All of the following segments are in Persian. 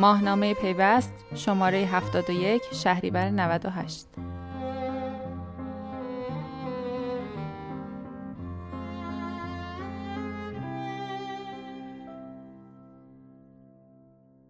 ماهنامه پیوست شماره 71 شهریور 98.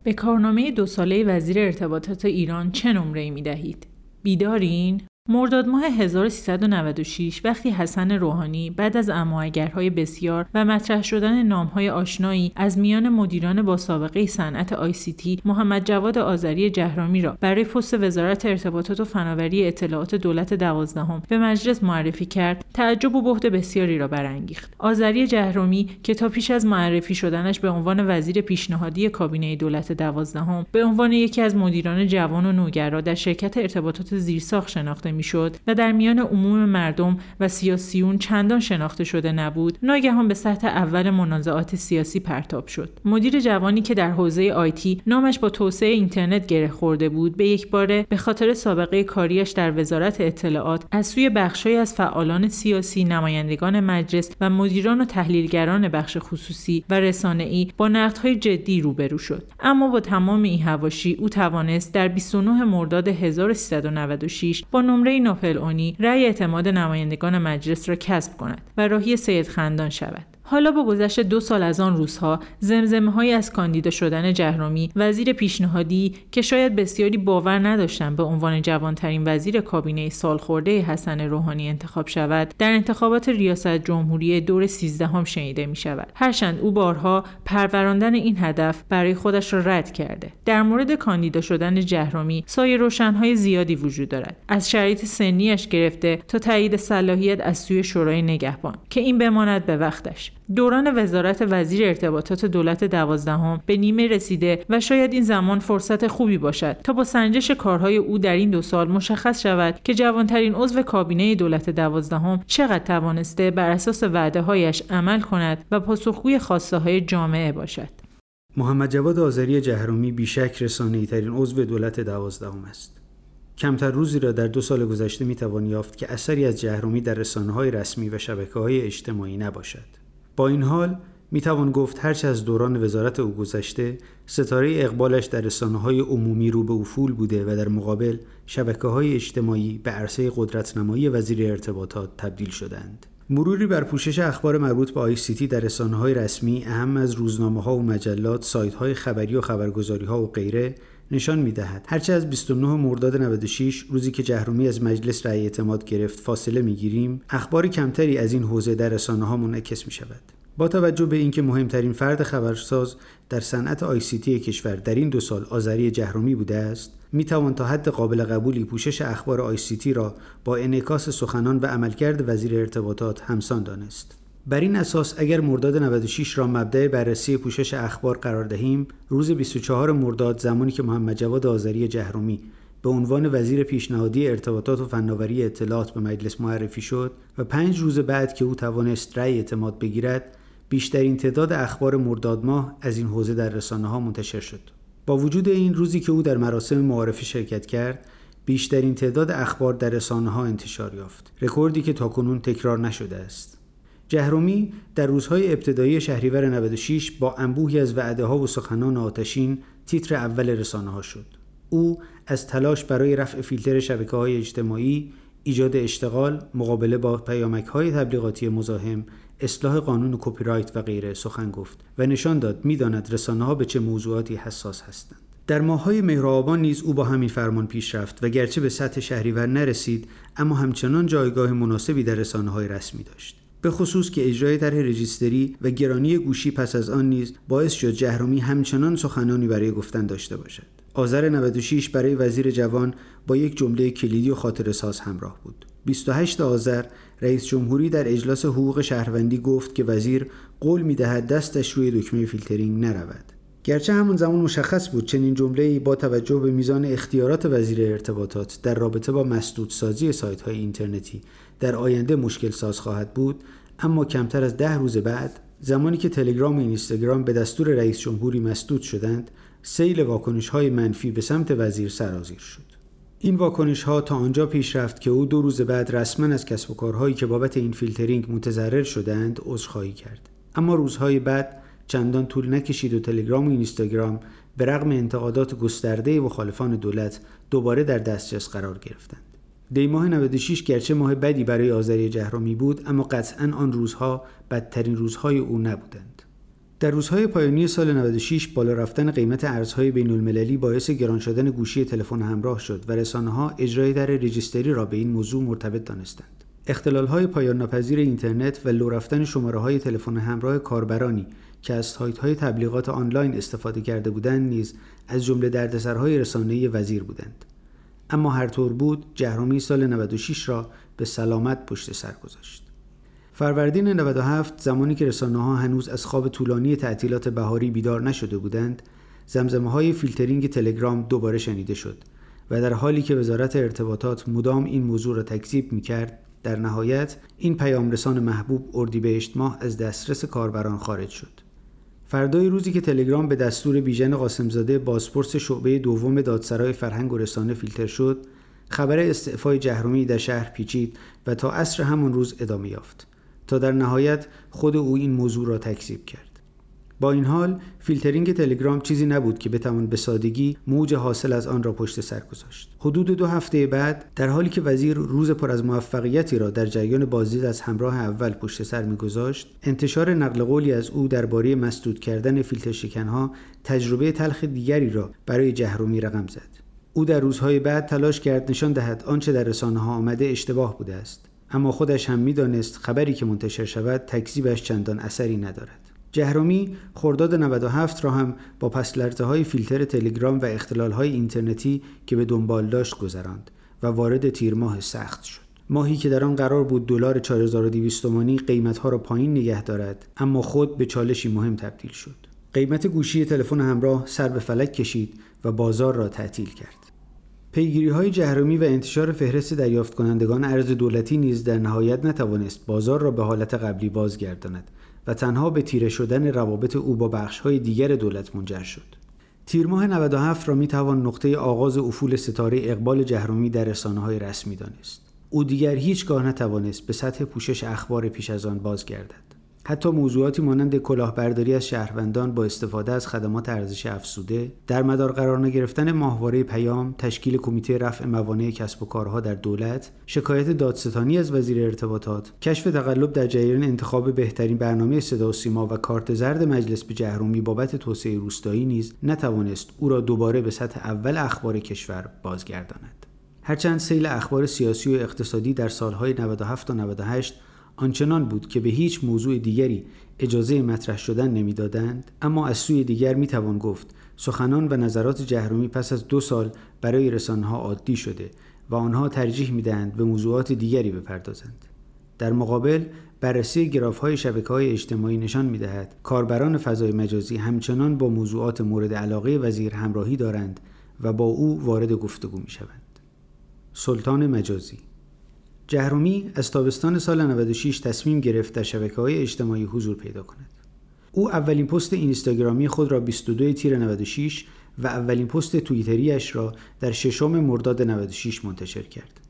به کارنامه 2 ساله وزیر ارتباطات ایران چه نمره‌ای می‌دهید؟ بیدارین؟ مرداد ماه 1396 وقتی حسن روحانی بعد از اما اگرهای بسیار و مطرح شدن نام‌های آشنایی از میان مدیران با سابقه صنعت ICT محمد جواد آذری جهرمی را برای پست وزارت ارتباطات و فناوری اطلاعات دولت 12 به مجلس معرفی کرد، تعجب و بهت بسیاری را برانگیخت. آذری جهرمی که تا پیش از معرفی شدنش به عنوان وزیر پیشنهادی کابینه دولت 12 به عنوان یکی از مدیران جوان و نوگرا در شرکت ارتباطات زیرساخت شناخته میشد و در میان عموم مردم و سیاسیون چندان شناخته شده نبود، ناگهان به سطح اول منازعات سیاسی پرتاب شد. مدیر جوانی که در حوزه آیتی نامش با توسعه اینترنت گره خورده بود، به یک باره به خاطر سابقه کاریش در وزارت اطلاعات از سوی بخشی از فعالان سیاسی، نمایندگان مجلس و مدیران و تحلیلگران بخش خصوصی و رسانه‌ای با نقدهای جدی روبرو شد. اما با تمام این حواشی او توانست در 29 مرداد 1396 با نمره ناپلئونی رأی اعتماد نمایندگان مجلس را کسب کند و راهی سیدخندان شود. حالا با گذشت 2 سال از آن روزها، زمزمه‌هایی از کاندیدا شدن جهرمی وزیر پیشنهادی که شاید بسیاری باور نداشتند به عنوان جوانترین وزیر کابینه سالخورده حسن روحانی انتخاب شود، در انتخابات ریاست جمهوری دور 13 شنیده می‌شود. هرچند او بارها پروراندن این هدف برای خودش را رد کرده. در مورد کاندیدا شدن جهرمی سایه روشن‌های زیادی وجود دارد، از شرایط سنیش گرفته تا تایید صلاحیت از سوی شورای نگهبان که این بماند به وقتش. دوران وزارت وزیر ارتباطات دولت 12 به نیمه رسیده و شاید این زمان فرصت خوبی باشد تا با سنجش کارهای او در این 2 سال مشخص شود که جوانترین عضو کابینه دولت 12 چقدر توانسته بر اساس وعده‌هایش عمل کند و پاسخگوی خواسته‌های جامعه باشد. محمد جواد آذری جهرمی بیشک رسانه‌ای‌ترین عضو دولت 12 است. کمتر روزی را در 2 سال گذشته می‌توان یافت که اثری از جهرمی در رسانه‌های رسمی و شبکه‌های اجتماعی نباشد. با این حال میتوان گفت هرچه از دوران وزارت او گذشته، ستاره اقبالش در رسانه‌های عمومی رو به افول بوده و در مقابل شبکه‌های اجتماعی به عرصه قدرت‌نمایی وزیر ارتباطات تبدیل شدند. مروری بر پوشش اخبار مربوط به ICT در رسانه‌های رسمی، اهم از روزنامه‌ها و مجلات، سایت‌های خبری و خبرگزاری‌ها و غیره، نشان می‌دهد هرچه از 29 مرداد 96 روزی که جهرمی از مجلس رأی اعتماد گرفت فاصله می‌گیریم، اخبار کمتری از این حوزه در رسانه‌ها منعکس می‌شود. با توجه به اینکه مهمترین فرد خبرساز در صنعت ICT کشور در این 2 سال آذری جهرمی بوده است، می‌توان تا حد قابل قبولی پوشش اخبار ICT را با انعکاس سخنان و عملکرد وزیر ارتباطات همسان دانست. بر این اساس اگر مرداد 96 را مبدأ بررسی پوشش اخبار قرار دهیم، روز 24 مرداد، زمانی که محمد جواد آذری جهرمی به عنوان وزیر پیشنهادی ارتباطات و فناوری اطلاعات به مجلس معرفی شد و 5 روز بعد که او توانست رأی اعتماد بگیرد، بیشترین تعداد اخبار مرداد ماه از این حوزه در رسانه‌ها منتشر شد. با وجود این، روزی که او در مراسم معارفه شرکت کرد، بیشترین تعداد اخبار در رسانه‌ها انتشار یافت، رکوردی که تاکنون تکرار نشده است. جهرمی در روزهای ابتدایی شهریور 96 با انبوهی از وعده‌ها و سخنان آتشین تیتر اول رسانه‌ها شد. او از تلاش برای رفع فیلتر شبکه‌های اجتماعی، ایجاد اشتغال، مقابله با پیامک‌های تبلیغاتی مزاحم، اصلاح قانون کپی رایت و غیره سخن گفت و نشان داد می‌داند رسانه‌ها به چه موضوعاتی حساس هستند. در ماه‌های مهر و آبان نیز او با همین فرمان پیش رفت و گرچه به سطح شهریور نرسید، اما همچنان جایگاه مناسبی در رسانه‌های رسمی داشت. به خصوص که اجرای طرح رجیستری و گرانی گوشی پس از آن نیز باعث شد جهرمی همچنان سخنانی برای گفتن داشته باشد. آذر 96 برای وزیر جوان با یک جمله کلیدی و خاطره‌ساز همراه بود. 28 آذر رئیس جمهوری در اجلاس حقوق شهروندی گفت که وزیر قول می‌دهد دستش روی دکمه فیلترینگ نرود. گرچه همان زمان مشخص بود چنین جمله‌ای با توجه به میزان اختیارات وزیر ارتباطات در رابطه با مسدودسازی سایت‌های اینترنتی در آینده مشکل ساز خواهد بود، اما کمتر از 10 روز بعد، زمانی که تلگرام و اینستاگرام به دستور رئیس جمهوری مسدود شدند، سیل واکنش‌های منفی به سمت وزیر سرازیر شد. این واکنش‌ها تا آنجا پیش رفت که او 2 روز بعد رسما از کسب و کارهایی که بابت این فیلترینگ متضرر شدند عذرخواهی کرد. اما روزهای بعد چندان طول نکشید و تلگرام و اینستاگرام به رغم انتقادات گسترده مخالفان دولت دوباره در دسترس قرار گرفتند. دی ماه 96 گرچه ماه بدی برای آذری جهرمی بود، اما قطعاً آن روزها بدترین روزهای او نبودند. در روزهای پایانی سال 96 بالا رفتن قیمت ارزهای بین‌المللی باعث گران شدن گوشی تلفن همراه شد و رسانه‌ها اجرای در رجیستری را به این موضوع مرتبط دانستند. اختلال‌های پایان ناپذیر اینترنت و لو رفتن شماره‌های تلفن همراه کاربرانی که از سایت‌های تبلیغات آنلاین استفاده کرده بودند نیز از جمله دردسرهای رسانه‌ای وزیر بودند. اما هر طور بود جهرمی سال 96 را به سلامت پشت سر گذاشت. فروردین 97 زمانی که رسانه‌ها هنوز از خواب طولانی تعطیلات بهاری بیدار نشده بودند، زمزمه‌های فیلترینگ تلگرام دوباره شنیده شد و در حالی که وزارت ارتباطات مدام این موضوع را تکذیب می‌کرد، در نهایت این پیام رسان محبوب اردیبهشت ماه از دسترس کاربران خارج شد. فردای روزی که تلگرام به دستور بیجن قاسمزاده بازپرس شعبه دوم دادسرای فرهنگ و رسانه فیلتر شد، خبر استعفای جهرمی در شهر پیچید و تا عصر همان روز ادامه یافت تا در نهایت خود او این موضوع را تکذیب کرد. با این حال فیلترینگ تلگرام چیزی نبود که بتوان به سادگی موج حاصل از آن را پشت سر گذاشت. حدود 2 هفته بعد، در حالی که وزیر روز پر از موفقیتی را در جریان بازدید از همراه اول پشت سر می‌گذاشت، انتشار نقل قولی از او درباره مسدود کردن فیلتر شکنها تجربه تلخ دیگری را برای جهرمی رقم زد. او در روزهای بعد تلاش کرد نشان دهد آنچه در رسانه‌ها آمده اشتباه بوده است، اما خودش هم می‌دانست خبری که منتشر شود تکذیبش چندان اثری ندارد. جهرمی خرداد 97 را هم با پس لرزه‌های فیلتر تلگرام و اختلال‌های اینترنتی که به دنبال داشت گذراند و وارد تیر ماه سخت شد. ماهی که در آن قرار بود دلار 4200 تومانی قیمت‌ها را پایین نگه دارد، اما خود به چالشی مهم تبدیل شد. قیمت گوشی تلفن همراه سر به فلک کشید و بازار را تعطیل کرد. پیگیری‌های جهرمی و انتشار فهرست دریافت کنندگان ارز دولتی نیز در نهایت نتوانست بازار را به حالت قبلی بازگرداند و تنها به تیره شدن روابط او با بخش‌های دیگر دولت منجر شد. تیر ماه 97 را می‌توان نقطه آغاز افول ستاره اقبال جهرمی در رسانه‌های رسمی دانست. او دیگر هیچگاه نتوانست به سطح پوشش اخبار پیش از آن بازگردد. حتی موضوعاتی مانند کلاهبرداری از شهروندان با استفاده از خدمات ارزش افزوده، در مدار قرار نگرفتن ماهواره پیام، تشکیل کمیته رفع موانع کسب و کارها در دولت، شکایت دادستانی از وزیر ارتباطات، کشف تقلب در جریان انتخاب بهترین برنامه صدا و سیما و کارت زرد مجلس به جهرمی بابت توسعه روستایی نیز نتوانست او را دوباره به سطح اول اخبار کشور بازگرداند. هرچند سیل اخبار سیاسی و اقتصادی در سالهای 97 و 98 آنچنان بود که به هیچ موضوع دیگری اجازه مطرح شدن نمیدادند، اما از سوی دیگر میتوان گفت سخنان و نظرات جهرمی پس از 2 سال برای رسانه‌ها عادی شده و آنها ترجیح میدهند به موضوعات دیگری بپردازند. در مقابل بررسی گراف‌های شبکه‌های اجتماعی نشان میدهد کاربران فضای مجازی همچنان با موضوعات مورد علاقه وزیر همراهی دارند و با او وارد گفتگو میشوند. سلطان مجازی جهرمی از تابستان سال 96 تصمیم گرفت در شبکه‌های اجتماعی حضور پیدا کند. او اولین پست اینستاگرامی خود را 22 تیر 96 و اولین پست توییتری‌اش را در 6 مرداد 96 منتشر کرد.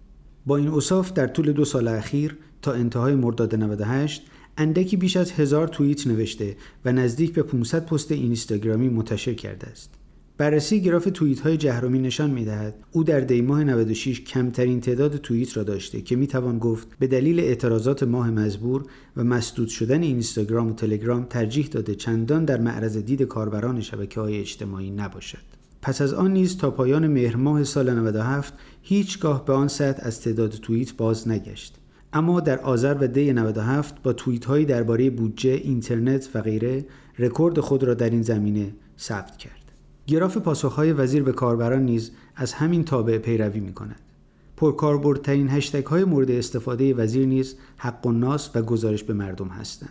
با این اوصاف در طول 2 سال اخیر تا انتهای مرداد 98 اندکی بیش از 1000 توییت نوشته و نزدیک به 500 پست اینستاگرامی منتشر کرده است. بررسی گراف توییت‌های جهرمی نشان می‌دهد او در دی ماه 96 کمترین تعداد توییت را داشته که می‌توان گفت به دلیل اعتراضات ماه مزبور و مسدود شدن اینستاگرام و تلگرام ترجیح داده چندان در معرض دید کاربران شبکه‌های اجتماعی نباشد. پس از آن نیز تا پایان مهر ماه سال 97 هیچگاه به آن سطح از تعداد توییت باز نگشت. اما در آذر و دی 97 با توییت‌های درباره بودجه، اینترنت و غیره رکورد خود را در این زمینه ثبت کرد. گراف پاسخ‌های وزیر به کاربران نیز از همین تابع پیروی می‌کند. پرکاربردترین هشتگ‌های مورد استفاده وزیر نیز حق الناس و گزارش به مردم هستند.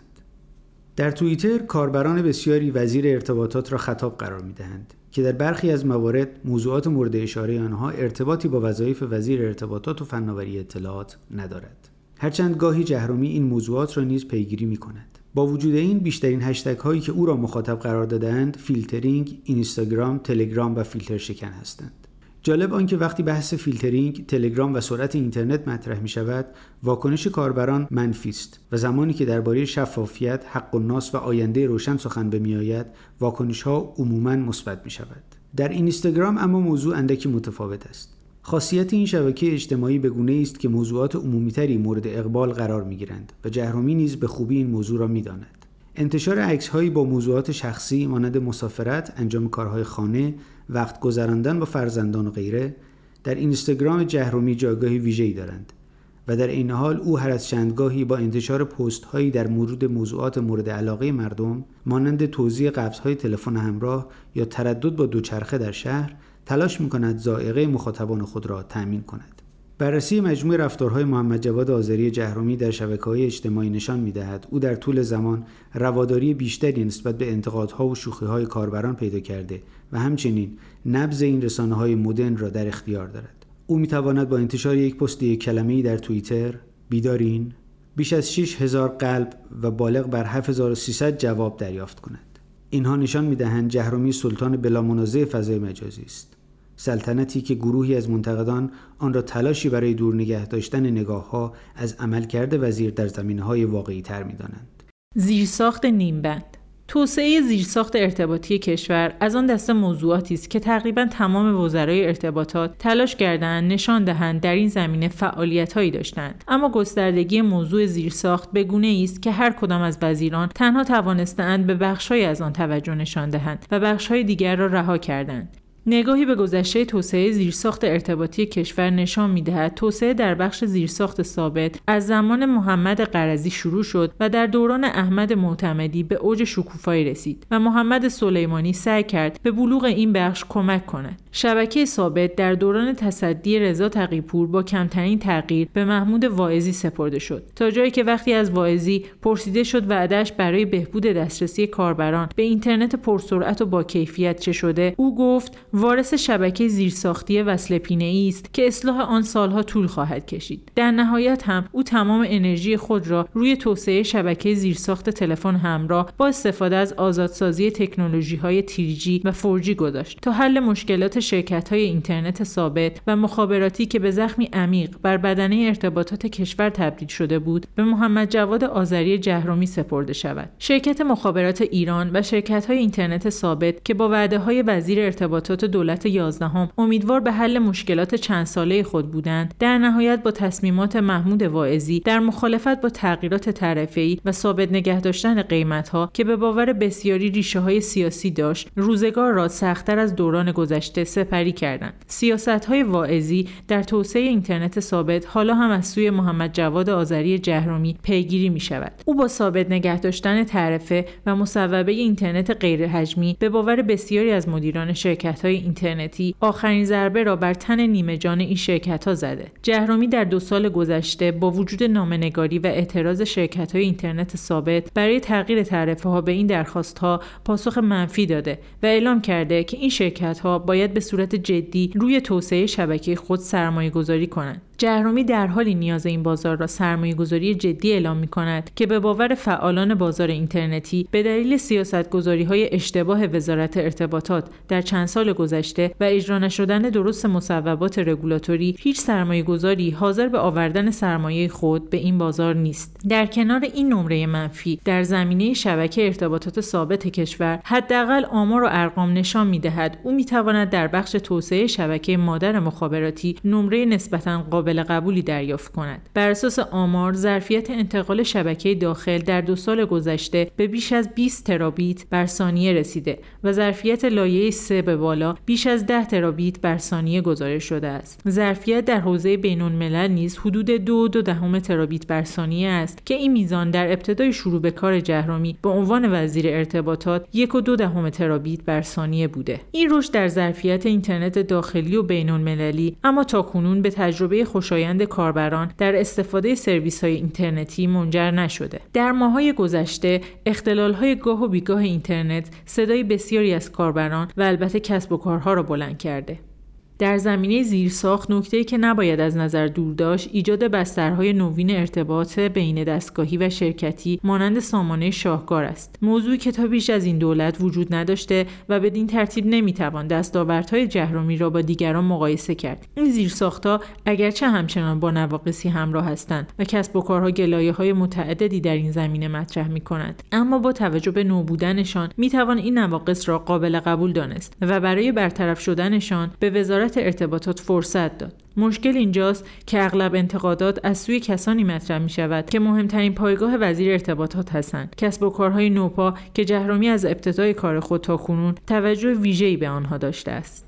در توییتر کاربران بسیاری وزیر ارتباطات را خطاب قرار می‌دهند که در برخی از موارد موضوعات مورد اشاره آنها ارتباطی با وظایف وزیر ارتباطات و فناوری اطلاعات ندارد. هرچند گاهی جهرمی این موضوعات را نیز پیگیری می‌کند. با وجود این بیشترین هشتگ هایی که او را مخاطب قرار دادند فیلترینگ، اینستاگرام، تلگرام و فیلتر شکن هستند. جالب آنکه وقتی بحث فیلترینگ، تلگرام و سرعت اینترنت مطرح می شود، واکنش کاربران منفی است و زمانی که درباره شفافیت، حق الناس و آینده روشن سخن به می آید، واکنش ها عموماً مثبت می شود. در اینستاگرام اما موضوع اندکی متفاوت است. خاصیت این شبکه اجتماعی به گونه ای است که موضوعات عمومی‌تری مورد اقبال قرار می‌گیرند و جهرمی نیز به خوبی این موضوع را می‌داند. انتشار عکس‌هایی با موضوعات شخصی مانند مسافرت، انجام کارهای خانه، وقت گذراندن با فرزندان و غیره در اینستاگرام جهرمی جایگاهی ویژه‌ای دارند و در این حال او هر از چندگاهی با انتشار پست‌هایی در مورد موضوعات مورد علاقه مردم مانند توزیع قبض‌های تلفن همراه یا تردد با دوچرخه در شهر تلاش می‌کند ذائقه مخاطبان خود را تأمین کند. بررسی مجموعه رفتارهای محمد جواد آذری جهرمی در شبکه‌های اجتماعی نشان می‌دهد او در طول زمان رواداری بیشتری نسبت به انتقادها و شوخی‌های کاربران پیدا کرده و همچنین نبض این رسانه‌های مدرن را در اختیار دارد. او می‌تواند با انتشار یک پست یک کلمه‌ای در توییتر، بیدارین، بیش از 6000 قلب و بالغ بر 7300 جواب دریافت کند. اینها نشان می‌دهند جهرمی سلطان بلامنازع فضای مجازی است. سلطنتی که گروهی از منتقدان آن را تلاشی برای دور نگه داشتن نگاه‌ها از عملکرد وزیر در زمینه‌های واقعی‌تر می‌دانند. زیرساخت نیمبند. توسعه زیرساخت ارتباطی کشور از آن دسته موضوعاتی است که تقریباً تمام وزرای ارتباطات تلاش کردند نشان دهند در این زمینه فعالیت‌هایی داشتند، اما گستردگی موضوع زیرساخت به گونه‌ای است که هر کدام از وزیران تنها توانستند به بخش‌هایی از آن توجه نشان دهند و بخش‌های دیگر را رها کردند. نگاهی به گذشته توسعه زیرساخت ارتباطی کشور نشان می‌دهد توسعه در بخش زیرساخت ثابت از زمان محمد غرضی شروع شد و در دوران احمد معتمدی به اوج شکوفایی رسید و محمد سلیمانی سعی کرد به بلوغ این بخش کمک کند. شبکه ثابت در دوران تصدی رضا تقی‌پور با کمترین تغییر به محمود واعظی سپرده شد، تا جایی که وقتی از واعظی پرسیده شد وعده‌اش برای بهبود دسترسی کاربران به اینترنت پرسرعت و با کیفیت چه شده، او گفت وارث شبکه زیرساختی وصله پینه‌ای است که اصلاح آن سالها طول خواهد کشید. در نهایت هم او تمام انرژی خود را روی توسعه شبکه زیرساخت تلفن همراه با استفاده از آزادسازی تکنولوژی‌های 3G و 4G گذاشت تا حل مشکلات شرکت‌های اینترنت ثابت و مخابراتی که به زخمی عمیق بر بدنه ارتباطات کشور تبدیل شده بود، به محمد جواد آذری جهرمی سپرده شود. شرکت مخابرات ایران و شرکت‌های اینترنت ثابت که با وعده‌های وزیر ارتباطات دولت 11 امیدوار به حل مشکلات چند ساله خود بودند، در نهایت با تصمیمات محمود واعظی در مخالفت با تغییرات طرفه‌ای و ثابت نگه داشتن قیمت‌ها که به باور بسیاری ریشه‌های سیاسی داشت، روزگار را سخت‌تر از دوران گذشته سپری کردند. سیاست‌های واعظی در توسعه اینترنت ثابت حالا هم از سوی محمد جواد آذری جهرمی پیگیری می‌شود. او با ثابت نگه داشتن تعرفه و مصوبه اینترنت غیرحجمی به باور بسیاری از مدیران شرکت‌های اینترنتی آخرین ضربه را بر تن نیمه جان این شرکت‌ها زده. جهرمی در 2 سال گذشته با وجود نامه‌نگاری و اعتراض شرکت‌های اینترنت ثابت برای تغییر تعرفه‌ها به این درخواست‌ها پاسخ منفی داده و اعلام کرده که این شرکت‌ها باید به صورت جدی روی توسعه شبکه خود سرمایه‌گذاری کنند. جهرمی در حالی نیاز این بازار را سرمایه‌گذاری جدی اعلام می‌کند که به باور فعالان بازار اینترنتی به دلیل سیاست‌گذاری‌های اشتباه وزارت ارتباطات در چند سال گذشته و اجرا نشدن درست مصوبات رگولاتوری، هیچ سرمایه‌گذاری حاضر به آوردن سرمایه خود به این بازار نیست. در کنار این نمره منفی در زمینه شبکه ارتباطات ثابت کشور، حداقل آمار و ارقام نشان می‌دهد او می‌تواند در بخش توسعه شبکه مادر مخابراتی نمره نسبتاً قابل قبولی دریافت کند. بر اساس آمار، ظرفیت انتقال شبکه داخل در 2 سال گذشته به بیش از 20 ترابیت بر ثانیه رسیده و ظرفیت لایه 3 به بالا بیش از 10 ترابیت بر ثانیه گزارش شده است. ظرفیت در حوزه بین‌الملل نیز حدود 2.2 ترابیت بر ثانیه است که این میزان در ابتدای شروع به کار جهرمی به عنوان وزیر ارتباطات 1.2 ترابیت بر ثانیه بوده. این رشد در ظرفیت اینترنت داخلی و بین‌المللی اما تاکنون به تجربه خوشایند کاربران در استفاده سرویس‌های اینترنتی منجر نشده. در ماه‌های گذشته، اختلال‌های گاه و بیگاه اینترنت صدای بسیاری از کاربران و البته کسب و کارها را بلند کرده. در زمینه زیرساخت نکته‌ای که نباید از نظر دور داشت ایجاد بسترهای نوین ارتباط بین دستگاهی و شرکتی مانند سامانه شاهکار است. موضوعی که تا پیش از این دولت وجود نداشته و بدین ترتیب نمیتوان دستاوردهای جهرمی را با دیگران مقایسه کرد. این زیرساخت‌ها اگرچه همچنان با نواقصی همراه هستند و کسب و کارها گلایه‌های متعددی در این زمینه مطرح می‌کنند، اما با توجه به نوبودنشان میتوان این نواقص را قابل قبول دانست و برای برطرف شدنشان به وزارت ارتباطات فرصت داد. مشکل اینجاست که اغلب انتقادات از سوی کسانی مطرح می شود که مهمترین پایگاه وزیر ارتباطات هستند، کسب و کارهای نوپا که جهرمی از ابتدای کار خود تا کنون توجه ویژه‌ای به آنها داشته است.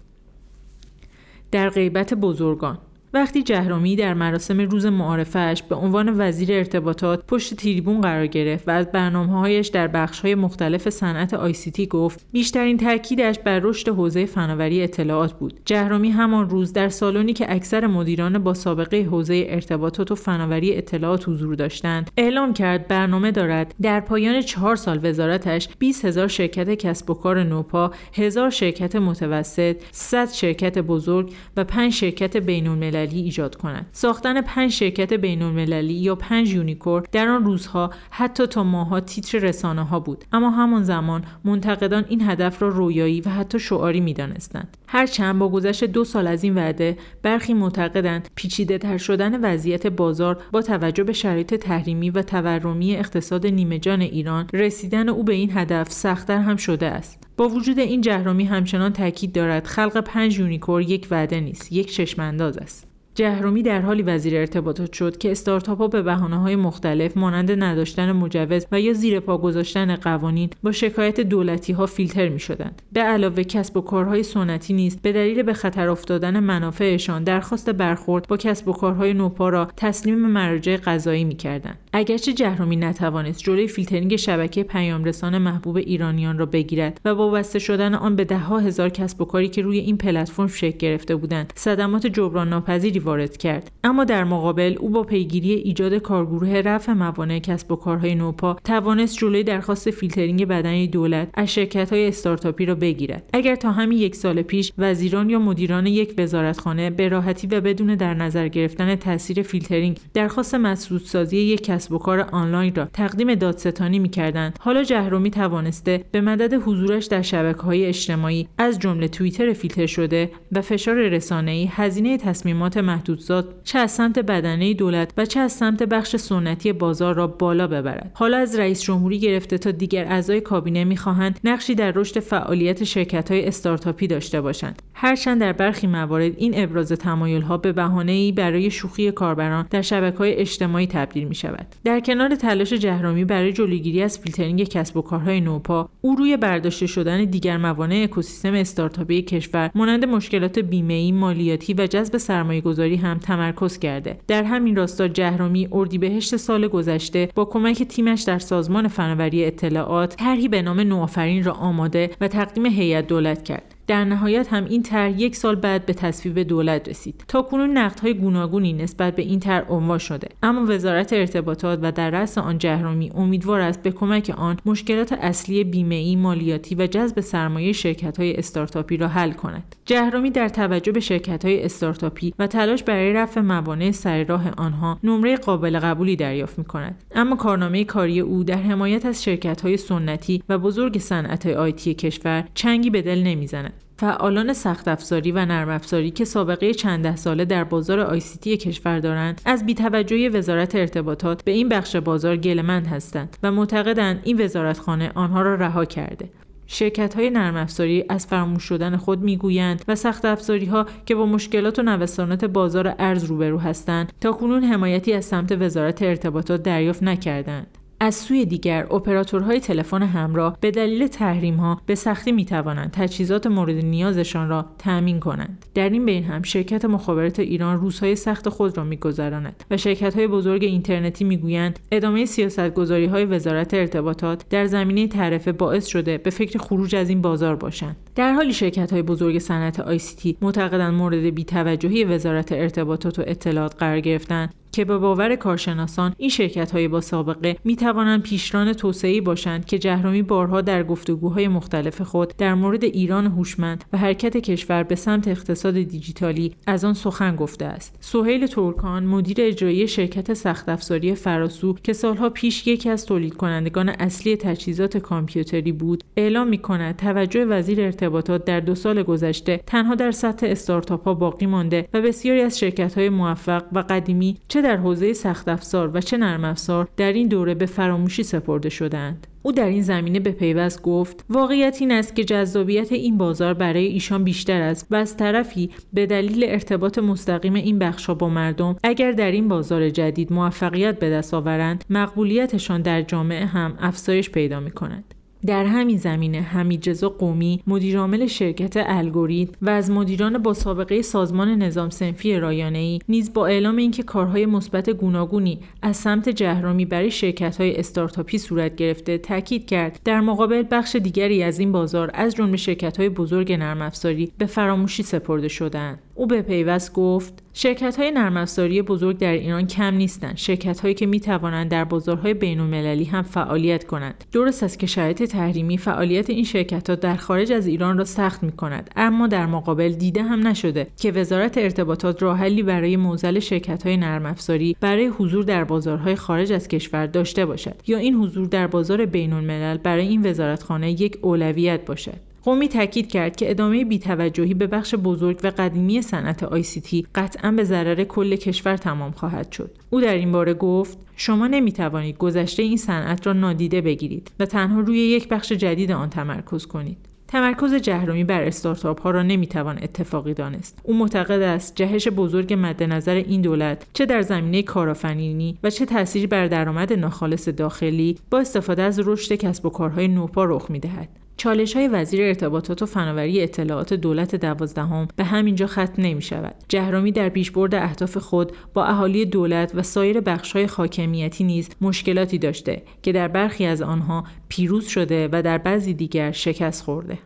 در غیبت بزرگان. وقتی جهرمی در مراسم روز معارفه‌اش به عنوان وزیر ارتباطات پشت تریبون قرار گرفت و از برنامه‌هایش در بخش‌های مختلف صنعت ICT گفت، بیشترین تاکیدش بر رشد حوزه فناوری اطلاعات بود. جهرمی همان روز در سالونی که اکثر مدیران با سابقه حوزه ارتباطات و فناوری اطلاعات حضور داشتند، اعلام کرد برنامه دارد در پایان 4 سال وزارتش 20000 شرکت کسب و کار نوپا، 1000 شرکت متوسط، 100 شرکت بزرگ و 5 شرکت بین‌المللی ایجاد کنند. ساختن 5 شرکت بین‌المللی یا 5 یونیکورن در آن روزها حتی تا ماها تیتر رسانه‌ها بود، اما همان زمان منتقدان این هدف را رویایی و حتی شعاری می‌دانستند. هرچند با گذشت 2 سال از این وعده، برخی معتقدند پیچیده‌تر شدن وضعیت بازار با توجه به شرایط تحریمی و تورمی اقتصاد نیمه جان ایران، رسیدن او به این هدف سخت‌تر هم شده است. با وجود این، جهرمی همچنان تاکید دارد خلق 5 یونیکورن یک وعده نیست، یک چشم انداز است. جهرمی در حالی وزیر ارتباطات شد که استارتاپ‌ها به بهانه‌های مختلف مانند نداشتن مجوز و یا زیر پا گذاشتن قوانین با شکایت دولتی‌ها فیلتر می‌شدند. به علاوه کسب و کارهای سنتی نیز به دلیل به خطر افتادن منافعشان درخواست برخورد با کسب و کارهای نوپا را تسلیم مراجع قضایی می‌کردند. اگرچه جهرمی نتوانست جلوی فیلترینگ شبکه پیامرسان محبوب ایرانیان را بگیرد و وابسته شدن آن به ده‌ها هزار کسب و کاری که روی این پلتفرم شکل گرفته بودند، صدمات جبران ناپذیری وارد کرد، اما در مقابل او با پیگیری ایجاد کارگروه رفع موانع کسب و کارهای نوپا توانست جلوی درخواست فیلترینگ بدنی دولت از شرکت‌های استارتاپی را بگیرد. اگر تا همین 1 سال پیش وزیران یا مدیران یک وزارتخانه به راحتی و بدون در نظر گرفتن تاثیر فیلترینگ درخواست مسدودسازی یک کسب و کار آنلاین را تقدیم دادستانی می‌کردند، حالا جهرمی توانسته به مدد حضورش در شبکه‌های اجتماعی از جمله توییتر فیلتر شده و فشار رسانه‌ای هزینه تصمیمات محدودساز چه از سمت بدنه دولت و چه از سمت بخش سنتی بازار را بالا ببرد. حالا از رئیس جمهوری گرفته تا دیگر اعضای کابینه می‌خواهند نقشی در رشد فعالیت شرکت‌های استارتاپی داشته باشند. هرچند در برخی موارد این ابراز تمایل‌ها به بهانه‌ای برای شوخی کاربران در شبکه‌های اجتماعی تبدیل می‌شود. در کنار تلاش جهرمی برای جلوگیری از فیلترینگ کسب و کارهای نوپا، او روی برداشته شدن دیگر موانع اکوسیستم استارتاپی کشور مانند مشکلات بیمه‌ای، مالیاتی و جذب سرمایه‌گذاری هم تمرکز کرده. در همین راستا جهرمی اردیبهشت سال گذشته با کمک تیمش در سازمان فناوری اطلاعات طرحی به نام نوافرین را آماده و تقدیم هیئت دولت کرد. در نهایت هم این طرح 1 سال بعد به تصویب دولت رسید. تاکنون نقدهای گوناگونی نسبت به این طرح عنوان شده، اما وزارت ارتباطات و در رأس آن جهرمی امیدوار است به کمک آن مشکلات اصلی بیمه‌ای، مالیاتی و جذب سرمایه شرکت‌های استارتاپی را حل کند. جهرمی در توجه به شرکت‌های استارتاپی و تلاش برای رفع موانع سر راه آنها نمره قابل قبولی دریافت می‌کند، اما کارنامه کاری او در حمایت از شرکت‌های سنتی و بزرگ صنعت‌های آی‌تی کشور چنگی به دل نمی‌زند. فعالان سخت افزاری و نرم افزاری که سابقه چند ده ساله در بازار آیسیتی کشور دارند، از بی‌توجهی وزارت ارتباطات به این بخش بازار گله‌مند هستند و معتقدند این وزارتخانه آنها را رها کرده. شرکت‌های نرم افزاری از فراموش شدن خود می‌گویند و سخت افزاری‌ها که با مشکلات و نوسانات بازار ارز روبرو هستند، تاکنون حمایتی از سمت وزارت ارتباطات دریافت نکردند. از سوی دیگر، اپراتورهای تلفن همراه به دلیل تحریم‌ها به سختی می‌توانند تجهیزات مورد نیازشان را تأمین کنند. در این بین هم شرکت مخابرات ایران روزهای سخت خود را می‌گذراند و شرکت‌های بزرگ اینترنتی می‌گویند ادامه سیاست‌گذاری‌های وزارت ارتباطات در زمینه تعرفه باعث شده به فکر خروج از این بازار باشند. در حالی شرکت‌های بزرگ صنعت ICT معتقدند مورد بی‌توجهی وزارت ارتباطات و اطلاعات قرار گرفتند که به باور کارشناسان این شرکت‌های با سابقه می‌توانند پیشران توسعه‌ای باشند که جهرمی بارها در گفتگوهای مختلف خود در مورد ایران هوشمند و حرکت کشور به سمت اقتصاد دیجیتالی از آن سخن گفته است. سهيل تورکان، مدیر اجرایی شرکت سخت افزاری فراسو که سالها پیش یکی از تولیدکنندگان اصلی تجهیزات کامپیوتری بود، اعلام می‌کند توجه وزیر ارتباطات در 2 سال گذشته تنها در سطح استارتاپ‌ها باقی مانده و بسیاری از شرکت‌های موفق و قدیمی چه در حوزه سخت افزار و چه نرم افزار در این دوره به فراموشی سپرده شدند. او در این زمینه به پیوست گفت: واقعیت این است که جذابیت این بازار برای ایشان بیشتر است و از طرفی به دلیل ارتباط مستقیم این بخش‌ها با مردم، اگر در این بازار جدید موفقیت به دست آورند، مقبولیتشان در جامعه هم افزایش پیدا می‌کند. در همین زمینه حمیدرضا قمی، مدیرعامل شرکت الگوریتم و از مدیران با سابقه سازمان نظام صنفی رایانه‌ای، نیز با اعلام اینکه کارهای مثبت گوناگونی از سمت جهرمی برای شرکت‌های استارتاپی صورت گرفته، تاکید کرد در مقابل بخش دیگری از این بازار از جمله شرکت‌های بزرگ نرم‌افزاری به فراموشی سپرده شده‌اند. او به پیوست گفت: شرکت‌های نرم‌افزاری بزرگ در ایران کم نیستند، شرکت‌هایی که می‌توانند در بازارهای بین‌المللی هم فعالیت کنند. درست است که شرایط تحریمی فعالیت این شرکت‌ها در خارج از ایران را سخت می‌کند، اما در مقابل دیده هم نشده که وزارت ارتباطات راه حلی برای معضل شرکت‌های نرم‌افزاری برای حضور در بازارهای خارج از کشور داشته باشد یا این حضور در بازار بین‌الملل برای این وزارتخانه یک اولویت باشد. قمی تاکید کرد که ادامه بی‌توجهی به بخش بزرگ و قدیمی صنعت ICT قطعاً به ضرر کل کشور تمام خواهد شد. او در این باره گفت: شما نمی‌توانید گذشته این صنعت را نادیده بگیرید و تنها روی یک بخش جدید آن تمرکز کنید. تمرکز جهرمی بر استارتاپ‌ها را نمی‌توان اتفاقی دانست. او معتقد است جهش بزرگ مدنظر این دولت چه در زمینه کارآفرینی و چه تأثیری بر درآمد ناخالص داخلی با استفاده از رشد کسب و کارهای نوپا رخ می‌دهد. چالش‌های وزیر ارتباطات و فناوری اطلاعات دولت 12 به همینجا ختم نمی‌شود. جهرمی در پیشبرد اهداف خود با اهالی دولت و سایر بخش‌های حاکمیتی نیز مشکلاتی داشته که در برخی از آنها پیروز شده و در بعضی دیگر شکست خورده.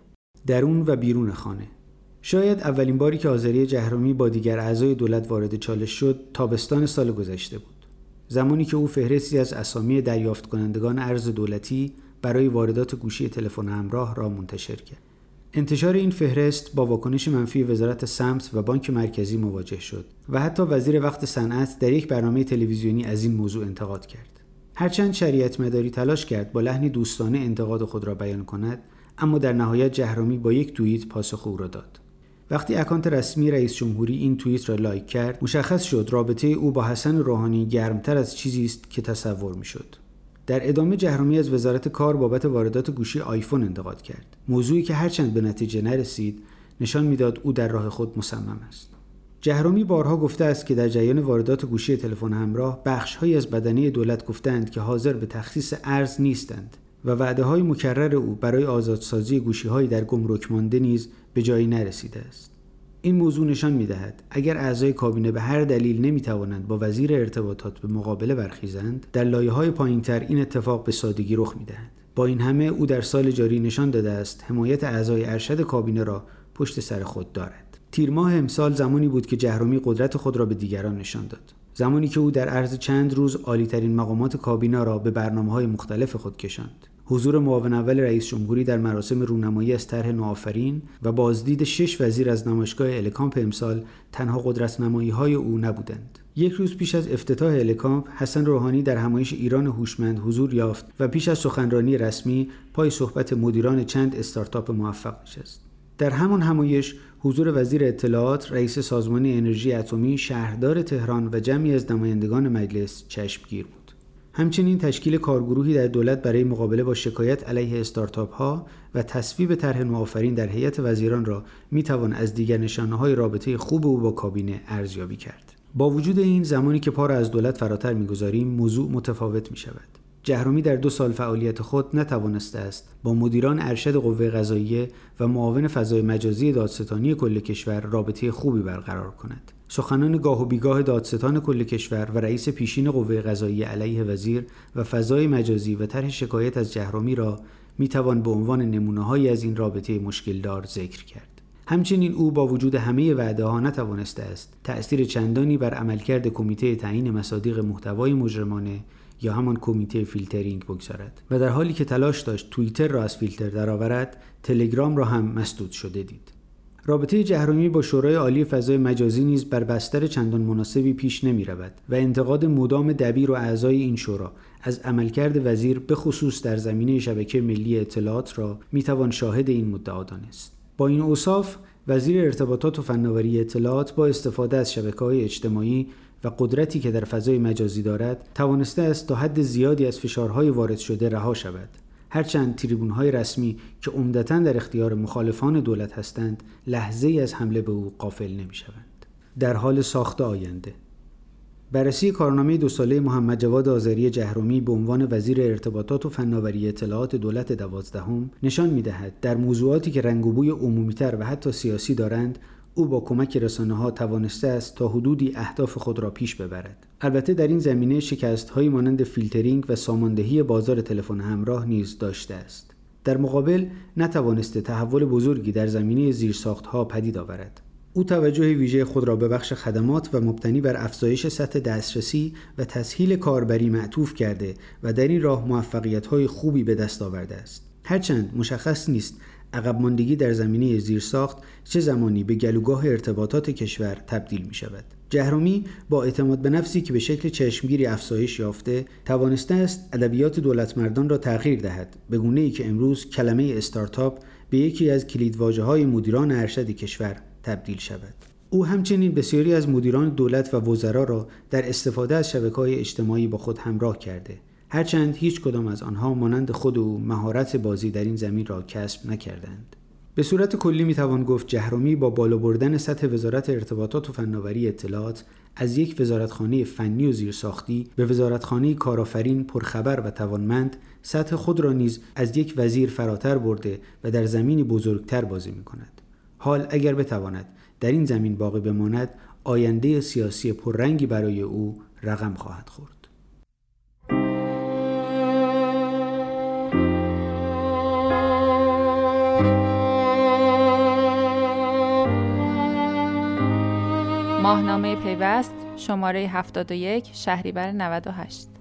درون و بیرون خانه. شاید اولین باری که آذری جهرمی با دیگر اعضای دولت وارد چالش شد، تابستان سال گذشته بود. زمانی که او فهرستی از اسامی دریافت کنندگان ارز دولتی برای واردات گوشی تلفن همراه را منتشر کرد. انتشار این فهرست با واکنش منفی وزارت سمت و بانک مرکزی مواجه شد و حتی وزیر وقت صنعت در یک برنامه تلویزیونی از این موضوع انتقاد کرد. هرچند شریعتمداری تلاش کرد با لحنی دوستانه انتقاد خود را بیان کند، اما در نهایت جهرمی با یک توییت پاسخ او را داد. وقتی اکانت رسمی رئیس جمهوری این توییت را لایک کرد، مشخص شد رابطه او با حسن روحانی گرمتر از چیزی است که تصور می‌شد. در ادامه جهرمی از وزارت کار بابت واردات گوشی آیفون انتقاد کرد. موضوعی که هرچند به نتیجه نرسید، نشان میداد او در راه خود مصمم است. جهرمی بارها گفته است که در جریان واردات گوشی تلفن همراه، بخش‌هایی از بدنه دولت گفتند که حاضر به تخصیص ارز نیستند و وعده‌های مکرر او برای آزادسازی گوشی‌های در گمرک مانده نیز به جایی نرسیده است. این موضوع نشان می‌دهد اگر اعضای کابینه به هر دلیل نمی‌توانند با وزیر ارتباطات به مقابله برخیزند، در لایه‌های پایین‌تر این اتفاق به سادگی رخ می‌دهد. با این همه او در سال جاری نشان داده است حمایت اعضای ارشد کابینه را پشت سر خود دارد. تیر ماه امسال زمانی بود که جهرمی قدرت خود را به دیگران نشان داد. زمانی که او در عرض چند روز عالی‌ترین مقامات کابینه را به برنامه‌های مختلف خود کشاند. حضور معاون اول رئیس جمهوری در مراسم رونمایی از طرح نوافرین و بازدید 6 وزیر از نمایشگاه الکامپ امسال تنها قدرت‌نمایی‌های او نبودند. یک روز پیش از افتتاح الکامپ، حسن روحانی در همایش ایران هوشمند حضور یافت و پیش از سخنرانی رسمی پای صحبت مدیران چند استارتاپ موفق نشست. در همان همایش حضور وزیر اطلاعات، رئیس سازمان انرژی اتمی، شهردار تهران و جمعی از نمایندگان مجلس چشمگیر بود. همچنین تشکیل کارگروهی در دولت برای مقابله با شکایت علیه استارتاپ‌ها و تصویب طرح نوآفرین در هیئت وزیران را میتوان از دیگر نشانه‌های رابطه خوب او با کابینه ارزیابی کرد. با وجود این، زمانی که پا را از دولت فراتر می‌گذاریم، موضوع متفاوت می‌شود. جهرمی در 2 سال فعالیت خود نتوانسته است با مدیران ارشد قوه قضاییه و معاون فضای مجازی دادستانی کل کشور رابطه خوبی برقرار کند. سخنان گاه و بیگاه دادستان کل کشور و رئیس پیشین قوه قضاییه علیه وزیر و فضای مجازی و طرح شکایت از جهرمی را میتوان به عنوان نمونه‌هایی از این رابطه مشکلدار ذکر کرد. همچنین او با وجود همه وعده‌ها نتوانسته است تأثیر چندانی بر عملکرد کمیته تعیین مصادیق محتوای مجرمانه یا همان کمیته فیلترینگ بگذارد و در حالی که تلاش داشت توییتر را از فیلتر درآورد، تلگرام را هم مسدود شده دید. رابطه جهرمی با شورای عالی فضای مجازی نیز بر بستر چندان مناسبی پیش نمی رود و انتقاد مدام دبیر و اعضای این شورا از عملکرد وزیر به خصوص در زمینه شبکه ملی اطلاعات را می توان شاهد این مدعا دانست. با این اوصاف، وزیر ارتباطات و فناوری اطلاعات با استفاده از شبکه‌های اجتماعی و قدرتی که در فضای مجازی دارد، توانسته است تا حد زیادی از فشارهای وارد شده رها شود. هرچند تریبون‌های رسمی که عمدتاً در اختیار مخالفان دولت هستند، لحظه‌ای از حمله به او غافل نمی‌شوند. در حال ساخت آینده. بررسی کارنامه 2 ساله محمد جواد آذری جهرمی به عنوان وزیر ارتباطات و فناوری اطلاعات دولت 12 نشان می‌دهد در موضوعاتی که رنگ و بوی عمومی‌تر و حتی سیاسی دارند، او با کمک رسانه‌ها توانسته است تا حدودی اهداف خود را پیش ببرد. البته در این زمینه شکست‌هایی مانند فیلترینگ و ساماندهی بازار تلفن همراه نیز داشته است. در مقابل نتوانسته تحول بزرگی در زمینه زیرساخت‌ها پدید آورد. او توجه ویژه خود را به بخش خدمات و مبتنی بر افزایش سطح دسترسی و تسهیل کاربری معطوف کرده و در این راه موفقیت‌های خوبی به دست آورده است. هرچند مشخص نیست عقب ماندگی در زمینه زیرساخت چه زمانی به گلوگاه ارتباطات کشور تبدیل می شود. جهرمی با اعتماد به نفسی که به شکل چشمگیری افزایش یافته، توانسته است ادبیات دولتمردان را تغییر دهد، به گونه‌ای که امروز کلمه استارتاپ به یکی از کلیدواژه‌های مدیران ارشد کشور تبدیل شود. او همچنین بسیاری از مدیران دولت و وزرا را در استفاده از شبکه‌های اجتماعی با خود همراه کرده، هرچند هیچ کدام از آنها مانند خود او مهارت بازی در این زمین را کسب نکردند. به صورت کلی میتوان گفت جهرمی با بالا بردن سطح وزارت ارتباطات و فناوری اطلاعات از یک وزارتخانه فنی و زیرساختی به وزارتخانه کارآفرین، پرخبر و توانمند، سطح خود را نیز از یک وزیر فراتر برده و در زمینی بزرگتر بازی میکند. حال اگر بتواند در این زمین باقی بماند، آینده سیاسی پررنگی برای او رقم خواهد خورد. ماهنامه پیوست، شماره 71، شهریور 98.